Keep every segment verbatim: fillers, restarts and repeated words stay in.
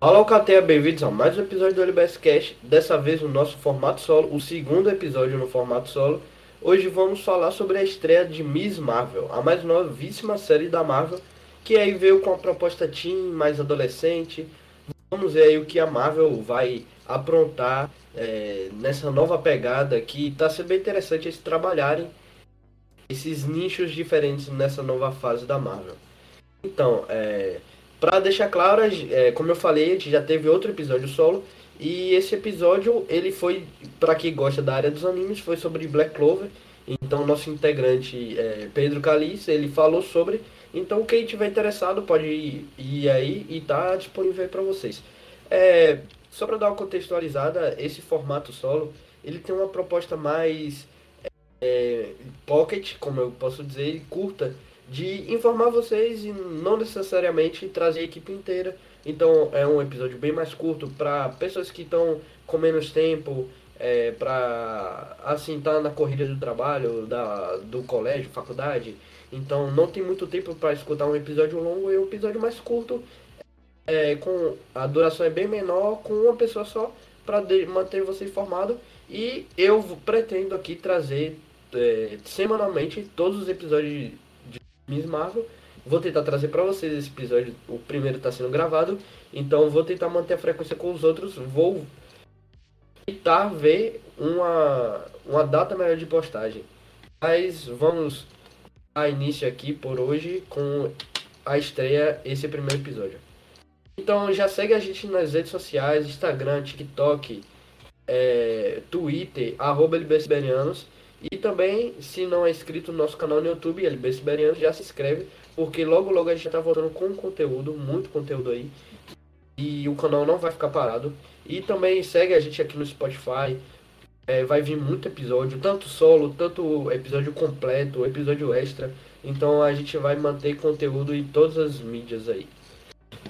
Olá, Alcateia, bem-vindos a mais um episódio do LBScast, dessa vez no nosso formato solo, o segundo episódio no formato solo. Hoje vamos falar sobre a estreia de miss Marvel, a mais novíssima série da Marvel, que aí veio com a proposta teen, mais adolescente. Vamos ver aí o que a Marvel vai aprontar é, nessa nova pegada, que está sendo bem interessante eles trabalharem esses nichos diferentes nessa nova fase da Marvel. Então, é... Para deixar claro, é, como eu falei, a gente já teve outro episódio solo, e esse episódio, ele foi, para quem gosta da área dos animes, foi sobre Black Clover. Então nosso integrante, é, Pedro Calis, ele falou sobre, então quem tiver interessado pode ir, ir aí e tá disponível para vocês. É, só para dar uma contextualizada, esse formato solo, ele tem uma proposta mais é, pocket, como eu posso dizer, curta, de informar vocês e não necessariamente trazer a equipe inteira. Então é um episódio bem mais curto para pessoas que estão com menos tempo, é, para assim estar tá na corrida do trabalho, da, do colégio, faculdade. Então não tem muito tempo para escutar um episódio longo, e um episódio mais curto, é, com a duração é bem menor, com uma pessoa só, para manter você informado. E eu pretendo aqui trazer é, semanalmente todos os episódios de miss Marvel. Vou tentar trazer para vocês esse episódio. O primeiro está sendo gravado, então vou tentar manter a frequência com os outros. Vou tentar ver uma, uma data melhor de postagem. Mas vamos dar início aqui por hoje com a estreia, esse primeiro episódio. Então já segue a gente nas redes sociais: Instagram, TikTok, é, Twitter, arroba LBSiberianos. E também, se não é inscrito no nosso canal no YouTube, LBSiberianos, já se inscreve, porque logo logo a gente já tá voltando com conteúdo, muito conteúdo aí, e o canal não vai ficar parado. E também segue a gente aqui no Spotify, é, vai vir muito episódio, tanto solo, tanto episódio completo, episódio extra. Então a gente vai manter conteúdo em todas as mídias aí.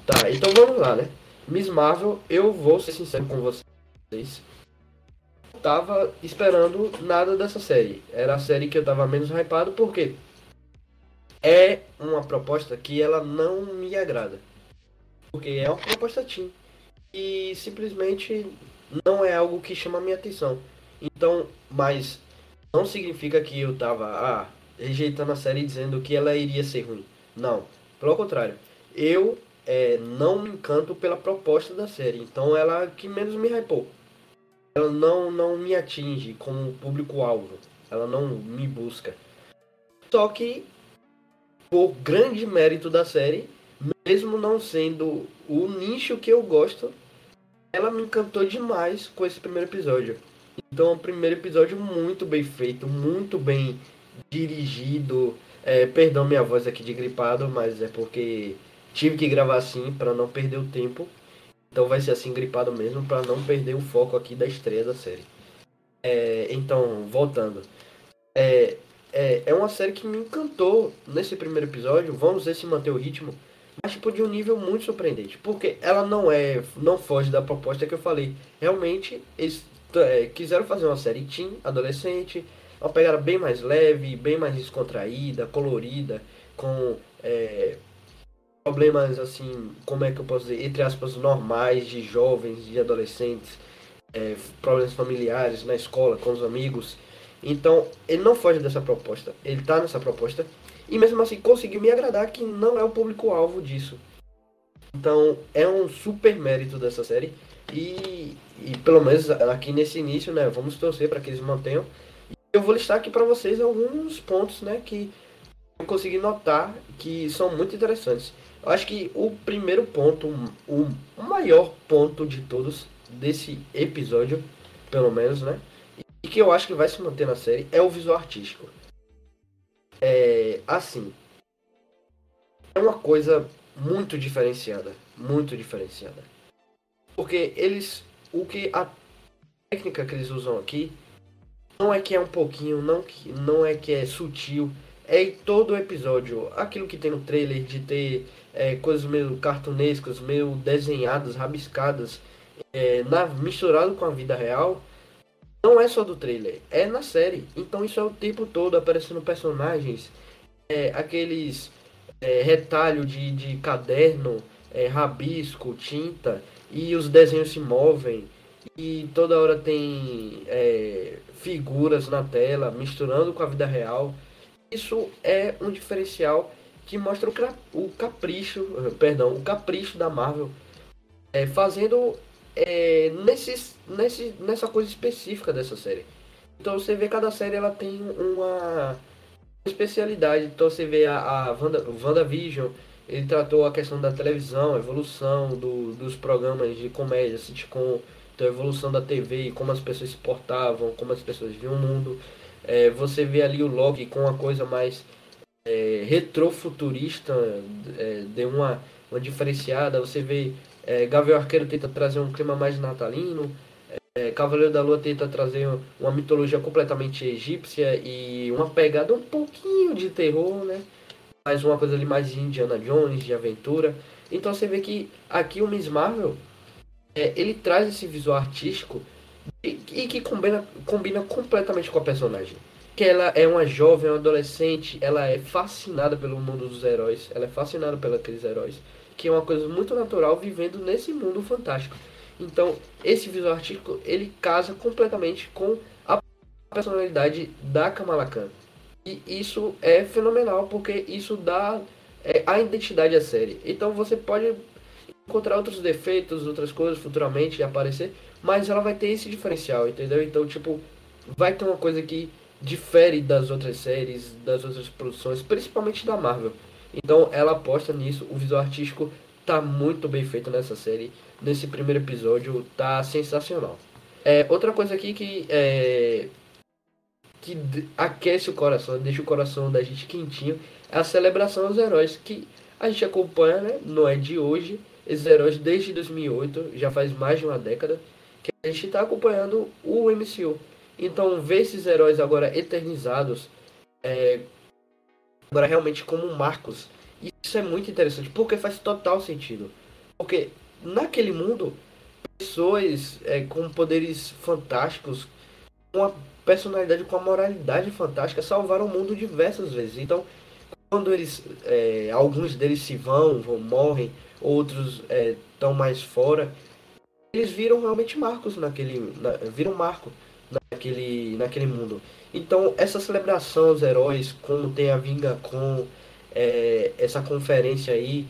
Tá, então vamos lá, né? miss Marvel, eu vou ser sincero com vocês, tava esperando nada dessa série. Era a série que eu tava menos hypado, porque é uma proposta que ela não me agrada, porque é uma proposta teen e simplesmente não é algo que chama a minha atenção. Então, mas não significa que eu tava ah, rejeitando a série, dizendo que ela iria ser ruim. Não, pelo contrário, eu é, não me encanto pela proposta da série. Então ela que menos me hypou. Ela não, não me atinge como público-alvo, ela não me busca. Só que, por grande mérito da série, mesmo não sendo o nicho que eu gosto, ela me encantou demais com esse primeiro episódio. Então, o primeiro episódio muito bem feito, muito bem dirigido. É, perdão minha voz aqui de gripado, mas é porque tive que gravar assim para não perder o tempo. Então vai ser assim, gripado mesmo, para não perder o foco aqui da estreia da série. É, então, voltando. É, é, é uma série que me encantou nesse primeiro episódio. Vamos ver se manter o ritmo. Mas tipo, de um nível muito surpreendente. Porque ela não é, não foge da proposta que eu falei. Realmente, eles é, quiseram fazer uma série teen, adolescente. Uma pegada bem mais leve, bem mais descontraída, colorida. Com... É, problemas assim, como é que eu posso dizer, entre aspas, normais, de jovens, de adolescentes, é, problemas familiares, na escola, com os amigos. Então ele não foge dessa proposta, ele tá nessa proposta, e mesmo assim conseguiu me agradar, que não é o público-alvo disso. Então é um super mérito dessa série, e, e pelo menos aqui nesse início, né, vamos torcer para que eles mantenham. E eu vou listar aqui para vocês alguns pontos, né, que eu consegui notar que são muito interessantes. Eu acho que o primeiro ponto, o maior ponto de todos desse episódio, pelo menos, né, e que eu acho que vai se manter na série, é o visual artístico. É assim, é uma coisa muito diferenciada, muito diferenciada, porque eles, o que a técnica que eles usam aqui, não é que é um pouquinho, não que não é que é sutil. É em todo o episódio, aquilo que tem no trailer, de ter é, coisas meio cartunescas, meio desenhadas, rabiscadas, é, na, misturado com a vida real. Não é só do trailer, é na série. Então isso é o tempo todo, aparecendo personagens, é, aqueles é, retalho de, de caderno, é, rabisco, tinta, e os desenhos se movem, e toda hora tem é, figuras na tela, misturando com a vida real. Isso é um diferencial que mostra o capricho, perdão, o capricho da Marvel, é, fazendo é, nesses, nesse, nessa coisa específica dessa série. Então você vê, cada série ela tem uma especialidade. Então você vê a, a Wanda, WandaVision, ele tratou a questão da televisão, a evolução do, dos programas de comédia, sitcom, então a evolução da T V e como as pessoas se portavam, como as pessoas viam o mundo. É, você vê ali o Loki com uma coisa mais é, retrofuturista, é, deu uma, uma diferenciada. Você vê é, Gavião Arqueiro tenta trazer um clima mais natalino. É, Cavaleiro da Lua tenta trazer uma mitologia completamente egípcia e uma pegada um pouquinho de terror, né? Mas uma coisa ali mais de Indiana Jones, de aventura. Então você vê que aqui o miss Marvel, é, ele traz esse visual artístico e, e que combina, combina completamente com a personagem. Que ela é uma jovem, uma adolescente, ela é fascinada pelo mundo dos heróis, ela é fascinada pelos aqueles heróis, que é uma coisa muito natural vivendo nesse mundo fantástico. Então, esse visual artístico, ele casa completamente com a personalidade da Kamala Khan. E isso é fenomenal, porque isso dá é, a identidade à série. Então, você pode encontrar outros defeitos, outras coisas futuramente aparecer, mas ela vai ter esse diferencial, entendeu? Então, tipo, vai ter uma coisa que difere das outras séries, das outras produções, principalmente da Marvel. Então, ela aposta nisso, o visual artístico tá muito bem feito nessa série. Nesse primeiro episódio tá sensacional. É, outra coisa aqui que é, que aquece o coração, deixa o coração da gente quentinho, é a celebração aos heróis, que a gente acompanha, né? Não é de hoje, esses heróis desde dois mil e oito, já faz mais de uma década, que a gente tá acompanhando o M C U. Então ver esses heróis agora eternizados, é, agora realmente como marcos, isso é muito interessante, porque faz total sentido. Porque naquele mundo, pessoas é, com poderes fantásticos, com uma personalidade, com uma moralidade fantástica, salvaram o mundo diversas vezes. Então, quando eles, é, alguns deles se vão, vão morrem, outros estão é, mais fora, eles viram realmente marcos naquele, na, viram marco naquele, naquele mundo. Então, essa celebração aos heróis, como tem a VingaCon, é, essa conferência aí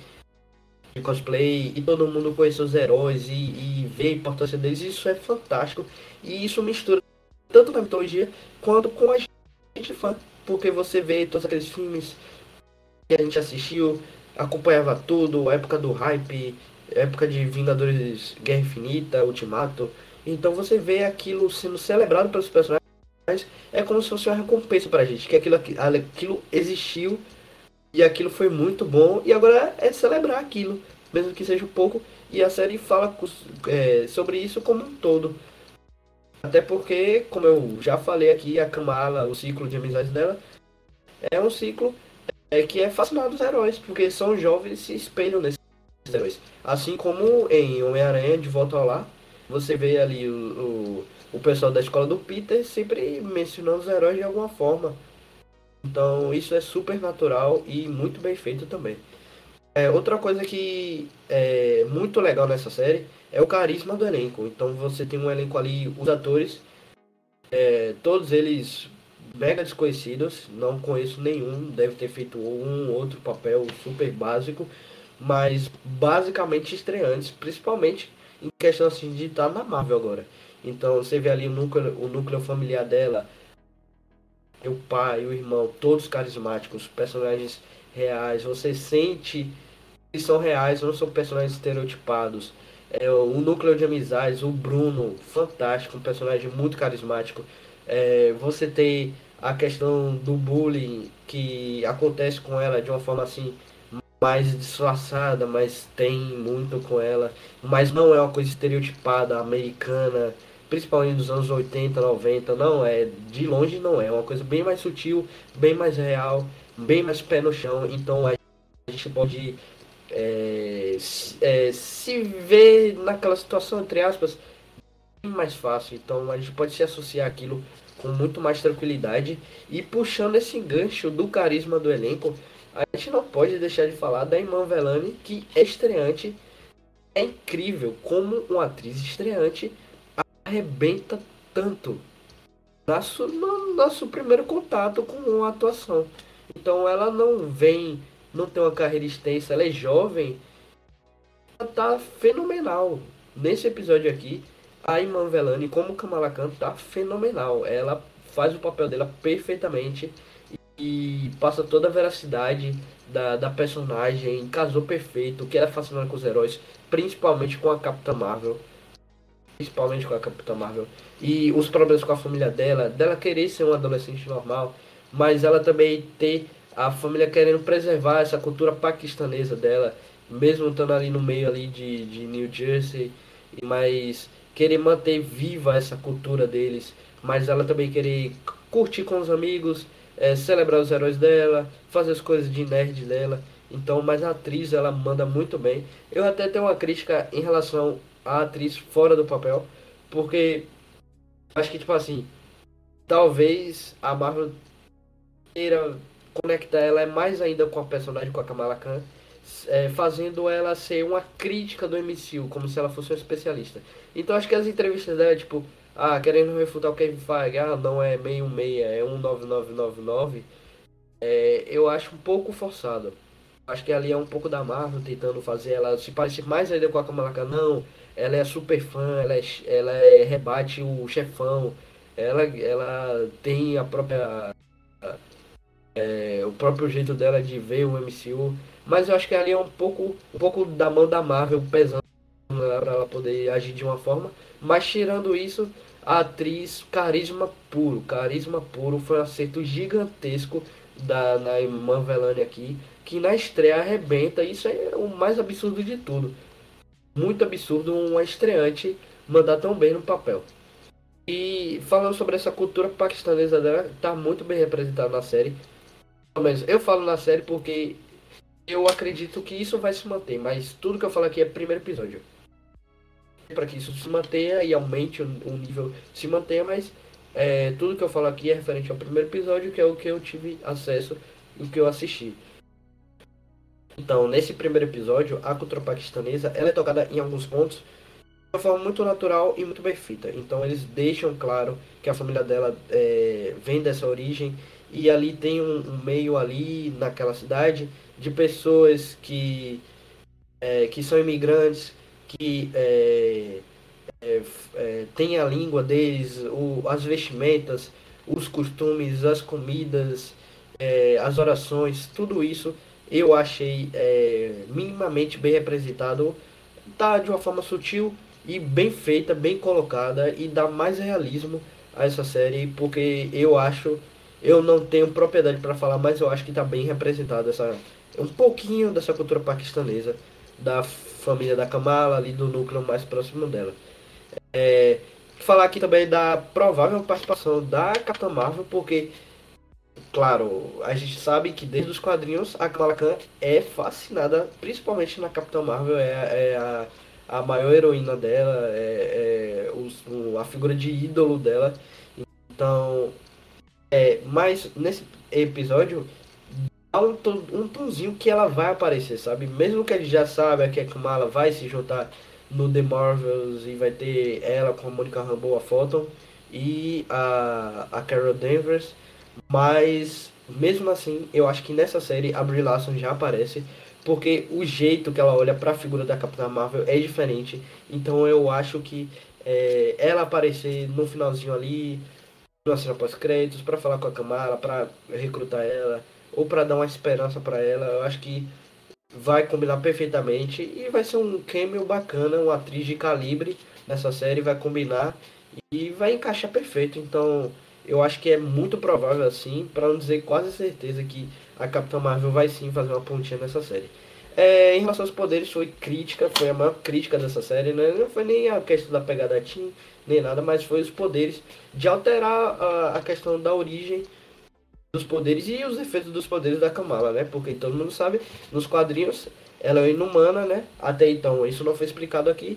de cosplay, e todo mundo conhece os heróis e, e vê a importância deles, isso é fantástico. E isso mistura tanto na mitologia quanto com a gente fã, porque você vê todos aqueles filmes que a gente assistiu, acompanhava tudo, a época do hype, época de Vingadores, Guerra Infinita, Ultimato. Então você vê aquilo sendo celebrado pelos personagens, é como se fosse uma recompensa pra gente, que aquilo, aquilo existiu. E aquilo foi muito bom, e agora é celebrar aquilo, mesmo que seja um pouco. E a série fala é, sobre isso como um todo. Até porque, como eu já falei aqui, a Kamala, o ciclo de amizades dela, é um ciclo é, que é fascinado dos heróis, porque são jovens e se espelham nesses heróis. Assim como em Homem-Aranha de Volta ao Lar, você vê ali o, o, o pessoal da escola do Peter sempre mencionando os heróis de alguma forma. Então isso é super natural e muito bem feito também. É, outra coisa que é muito legal nessa série é o carisma do elenco. Então você tem um elenco ali, os atores, é, todos eles mega desconhecidos, não conheço nenhum, deve ter feito um outro papel super básico, mas basicamente estreantes, principalmente em questão assim, de estar na Marvel agora. Então você vê ali o núcleo, o núcleo familiar dela, o pai, o irmão, todos carismáticos, personagens reais, você sente que são reais, não são personagens estereotipados. É, o núcleo de amizades, o Bruno, fantástico, um personagem muito carismático. É, você tem a questão do bullying que acontece com ela de uma forma assim mais disfarçada, mas tem muito com ela, mas não é uma coisa estereotipada americana, principalmente dos anos oitenta, noventa, não é, de longe não é, é uma coisa bem mais sutil, bem mais real, bem mais pé no chão. Então a gente pode é, se, é, se ver naquela situação, entre aspas, bem mais fácil. Então a gente pode se associar àquilo com muito mais tranquilidade. E puxando esse gancho do carisma do elenco, a gente não pode deixar de falar da Iman Vellani, que é estreante. É incrível como uma atriz estreante arrebenta tanto nosso, no nosso primeiro contato com uma atuação. Então ela não vem, não tem uma carreira extensa, ela é jovem, ela tá fenomenal. Nesse episódio aqui, a Iman Vellani, como Kamala Khan, tá fenomenal. Ela faz o papel dela perfeitamente e passa toda a veracidade da, da personagem, casou perfeito, que era fascinante com os heróis, principalmente com a Capitã Marvel. Principalmente com a Capitã Marvel. E os problemas com a família dela, dela querer ser uma adolescente normal, mas ela também ter a família querendo preservar essa cultura paquistanesa dela, mesmo estando ali no meio ali de, de New Jersey, mas querer manter viva essa cultura deles, mas ela também querer curtir com os amigos, é, celebrar os heróis dela, fazer as coisas de nerd dela. Então, mas a atriz, ela manda muito bem. Eu até tenho uma crítica em relação à atriz fora do papel, porque acho que, tipo assim, talvez a Marvel queira conectar ela mais ainda com a personagem, com a Kamala Khan, é, fazendo ela ser uma crítica do M C U, como se ela fosse uma especialista. Então, acho que as entrevistas dela, tipo, ah, querendo refutar o Kevin Feige, ah, não é seis um seis, é um nove nove nove nove, é, eu acho um pouco forçado. Acho que ali é um pouco da Marvel tentando fazer ela se parecer mais ainda com a Kamala Khan. Não, ela é super fã, ela, é, ela é, rebate o chefão, ela, ela tem a própria, é, o próprio jeito dela de ver o M C U, mas eu acho que ali é um pouco, um pouco da mão da Marvel pesando para ela poder agir de uma forma. Mas tirando isso, a atriz, carisma puro, carisma puro, foi um acerto gigantesco da, da Iman Vellani aqui, que na estreia arrebenta. Isso é o mais absurdo de tudo, muito absurdo uma estreante mandar tão bem no papel. E falando sobre essa cultura paquistanesa dela, tá muito bem representada na série. Pelo menos eu falo na série porque eu acredito que isso vai se manter, mas tudo que eu falo aqui é primeiro episódio, para que isso se mantenha e aumente o, o nível, se mantenha, mas é, tudo que eu falo aqui é referente ao primeiro episódio, que é o que eu tive acesso e o que eu assisti. Então, nesse primeiro episódio, a cultura paquistanesa, ela é tocada em alguns pontos de uma forma muito natural e muito bem feita. Então eles deixam claro que a família dela é, vem dessa origem, e ali tem um, um meio ali naquela cidade de pessoas que, é, que são imigrantes, que é, é, é, tem a língua deles, o, as vestimentas, os costumes, as comidas, é, as orações, tudo isso eu achei é, minimamente bem representado. Tá de uma forma sutil e bem feita, bem colocada, e dá mais realismo a essa série, porque eu acho, eu não tenho propriedade para falar, mas eu acho que tá bem representado essa, um pouquinho dessa cultura paquistanesa, da família da Kamala, ali do núcleo mais próximo dela. É, falar aqui também da provável participação da Capitã Marvel, porque, claro, a gente sabe que desde os quadrinhos a Kamala Khan é fascinada, principalmente na Capitã Marvel, é, é a, a maior heroína dela, é, é o, a figura de ídolo dela. Então, é, mas nesse episódio Um, ton, um tonzinho que ela vai aparecer, sabe? Mesmo que a gente já saiba que a Kamala vai se juntar no The Marvels e vai ter ela com a Monica Rambeau, a Photon, e a, a Carol Danvers, mas mesmo assim eu acho que nessa série a Brie Larson já aparece, porque o jeito que ela olha para a figura da Capitã Marvel é diferente. Então eu acho que é, ela aparecer no finalzinho ali, na cena pós-créditos, para falar com a Kamala, para recrutar ela, ou para dar uma esperança para ela, eu acho que vai combinar perfeitamente, e vai ser um cameo bacana, uma atriz de calibre nessa série, vai combinar e vai encaixar perfeito. Então eu acho que é muito provável, assim, para não dizer quase certeza, que a Capitã Marvel vai sim fazer uma pontinha nessa série. É, em relação aos poderes, foi crítica, foi a maior crítica dessa série, né? Não foi nem a questão da pegada teen, nem nada, mas foi os poderes de alterar a, a questão da origem dos poderes e os efeitos dos poderes da Kamala, né? Porque todo mundo sabe, nos quadrinhos ela é inumana, né? Até então, isso não foi explicado aqui,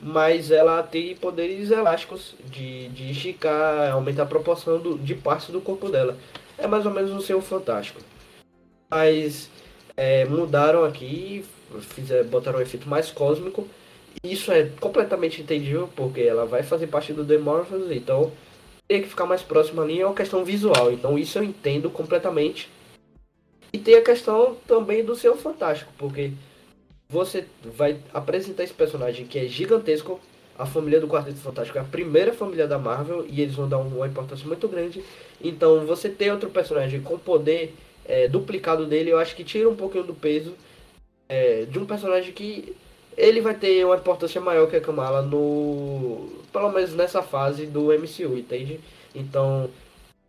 mas ela tem poderes elásticos de, de esticar, aumentar a proporção do, de partes do corpo dela. É mais ou menos um Senhor Fantástico. mas é, mudaram aqui, fizeram, botaram um efeito mais cósmico. Isso é completamente entendível, porque ela vai fazer parte do Demorphos, então tem que ficar mais próximo ali, é uma questão visual, então isso eu entendo completamente. E tem a questão também do Senhor Fantástico, porque você vai apresentar esse personagem que é gigantesco, a família do Quarteto Fantástico é a primeira família da Marvel, e eles vão dar uma importância muito grande, então você ter outro personagem com poder é, duplicado dele, eu acho que tira um pouquinho do peso é, de um personagem que... Ele vai ter uma importância maior que a Kamala no... Pelo menos nessa fase do M C U, entende? Então,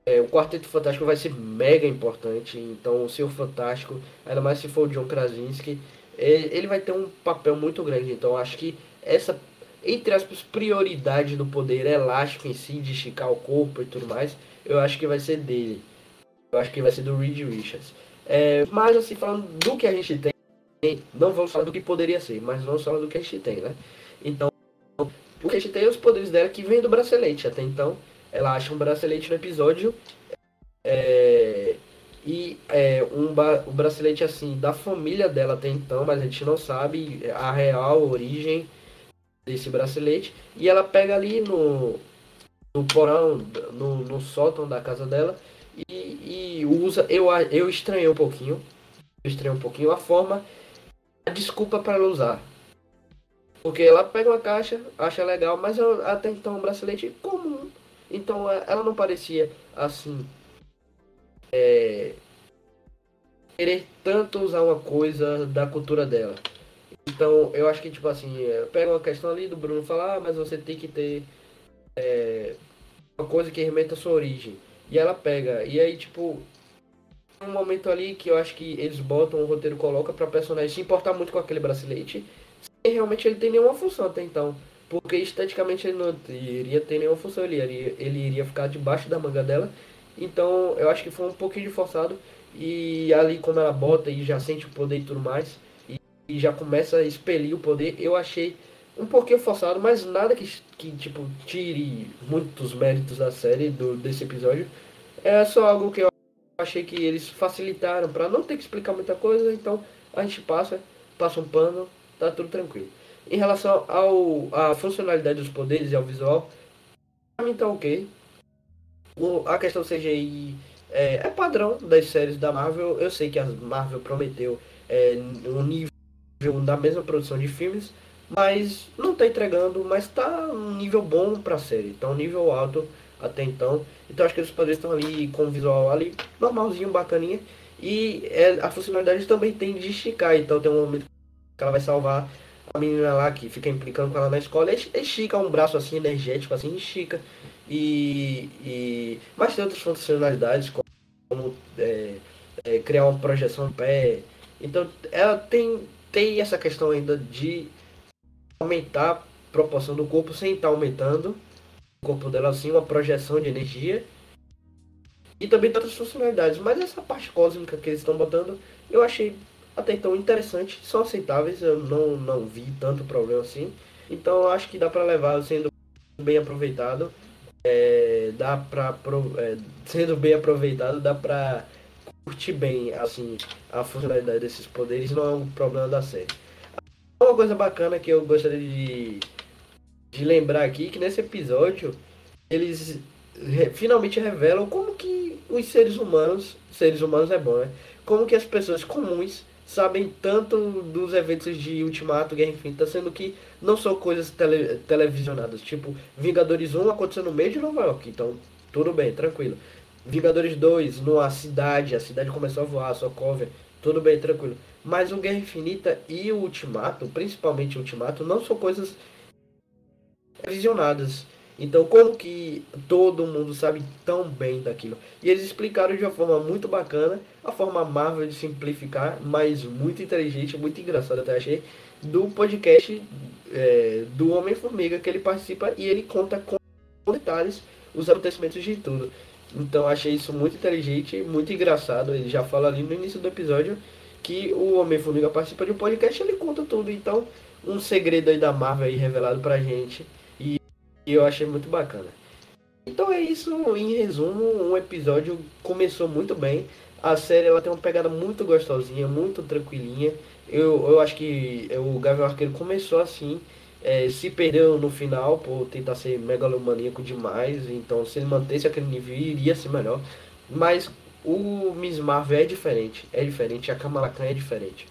é, o Quarteto Fantástico vai ser mega importante. Então, o Senhor Fantástico, ainda mais se for o John Krasinski, ele, ele vai ter um papel muito grande. Então, acho que essa, entre aspas, prioridade do poder elástico em si, de esticar o corpo e tudo mais, eu acho que vai ser dele. Eu acho que vai ser do Reed Richards. É, mas, assim, falando do que a gente tem, não vamos falar do que poderia ser, mas vamos falar do que a gente tem, né? Então, o que a gente tem é os poderes dela que vem do bracelete. Até então, ela acha um bracelete no episódio. É, e é, um, ba- um bracelete, assim, da família dela até então, mas a gente não sabe a real origem desse bracelete. E ela pega ali no, no porão, no, no sótão da casa dela e, e usa. Eu, eu estranhei um pouquinho. Eu estranhei um pouquinho a forma... desculpa para ela usar, porque ela pega uma caixa, acha legal, mas ela, até então um bracelete comum, então ela não parecia assim é, querer tanto usar uma coisa da cultura dela. Então eu acho que tipo assim, pega uma questão ali do Bruno falar, ah, mas você tem que ter é, uma coisa que remeta à sua origem, e ela pega, e aí tipo um momento ali que eu acho que eles botam, o roteiro coloca pra personagem se importar muito com aquele bracelete, sem realmente ele ter nenhuma função até então, porque esteticamente ele não iria ter nenhuma função, ele iria, ele iria ficar debaixo da manga dela. Então eu acho que foi um pouquinho forçado, e ali quando ela bota e já sente o poder e tudo mais, e, e já começa a expelir o poder, eu achei um pouquinho forçado, mas nada que, que tipo, tire muitos méritos da série, do, desse episódio. É só algo que eu achei que eles facilitaram para não ter que explicar muita coisa, então a gente passa, passa um pano, tá tudo tranquilo. Em relação ao à funcionalidade dos poderes e ao visual, pra mim tá ok. O, a questão C G I é, é padrão das séries da Marvel. Eu sei que a Marvel prometeu é, um nível da mesma produção de filmes, mas não tá entregando, mas tá um nível bom pra série, tá um nível alto até então. Então acho que os poderes estão ali com o visual ali normalzinho, bacaninha. E é, a funcionalidade também tem de esticar. Então tem um momento que ela vai salvar a menina lá que fica implicando com ela na escola, e estica um braço assim energético, assim estica. E, e... mas tem outras funcionalidades, como é, é, criar uma projeção no pé. Então ela tem, tem essa questão ainda de aumentar a proporção do corpo sem estar aumentando o corpo dela, assim, uma projeção de energia, e também outras funcionalidades. Mas essa parte cósmica que eles estão botando, eu achei até então interessante, são aceitáveis, eu não, não vi tanto problema assim. Então eu acho que dá pra levar sendo bem aproveitado, é, dá pra, pro, é, sendo bem aproveitado, dá pra curtir bem, assim, a funcionalidade desses poderes, não é um problema da série. Uma coisa bacana que eu gostaria de... de lembrar aqui, que nesse episódio eles re- finalmente revelam como que os seres humanos, seres humanos é bom, né? Como que as pessoas comuns sabem tanto dos eventos de Ultimato, Guerra Infinita, sendo que não são coisas tele- televisionadas. Tipo, Vingadores um aconteceu no meio de Nova York, então tudo bem, tranquilo. Vingadores dois, numa cidade, a cidade começou a voar, só cover, tudo bem, tranquilo. Mas o Guerra Infinita e o Ultimato, principalmente o Ultimato, não são coisas visionadas. Então como que todo mundo sabe tão bem daquilo? E eles explicaram de uma forma muito bacana, a forma Marvel de simplificar, mas muito inteligente, muito engraçada até achei, do podcast é, do Homem-Formiga, que ele participa e ele conta com detalhes os acontecimentos de tudo. Então achei isso muito inteligente, muito engraçado. Ele já fala ali no início do episódio que o Homem-Formiga participa de um podcast, ele conta tudo. Então um segredo aí da Marvel aí revelado pra gente, e eu achei muito bacana. Então é isso, em resumo, um episódio começou muito bem, a série ela tem uma pegada muito gostosinha, muito tranquilinha. Eu, eu acho que o Gavião Arqueiro começou assim, é, se perdeu no final por tentar ser megalomaníaco demais. Então, se ele mantesse aquele nível, iria ser melhor. Mas o miss Marvel é diferente, é diferente. A Kamala Khan é diferente.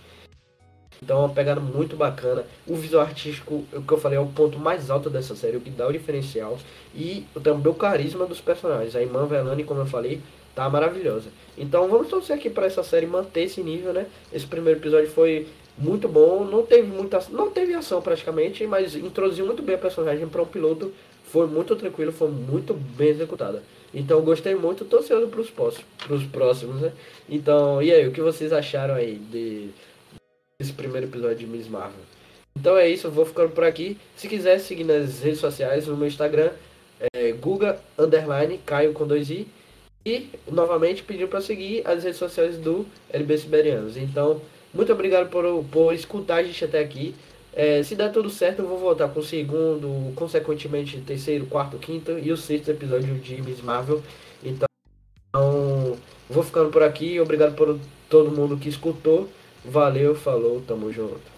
Então é uma pegada muito bacana. O visual artístico, o que eu falei, é o ponto mais alto dessa série, o que dá o diferencial. E também o carisma dos personagens. A Iman Vellani, como eu falei, tá maravilhosa. Então vamos torcer aqui pra essa série manter esse nível, né? Esse primeiro episódio foi muito bom. Não teve muita, não teve ação praticamente, mas introduziu muito bem a personagem para um piloto. Foi muito tranquilo, foi muito bem executada. Então gostei muito, tô ansioso pros próximos, pros próximos, né? Então, e aí, o que vocês acharam aí de... esse primeiro episódio de miss Marvel? Então é isso, eu vou ficando por aqui. Se quiser, seguir nas redes sociais, no meu Instagram, é Guga, underline, Caio com dois i. E, novamente, pediu para seguir as redes sociais do LBSiberianos. Então, muito obrigado por, por escutar a gente até aqui. É, se der tudo certo, eu vou voltar com o segundo, consequentemente, terceiro, quarto, quinto e o sexto episódio de miss Marvel. Então, vou ficando por aqui. Obrigado por todo mundo que escutou. Valeu, falou, tamo junto.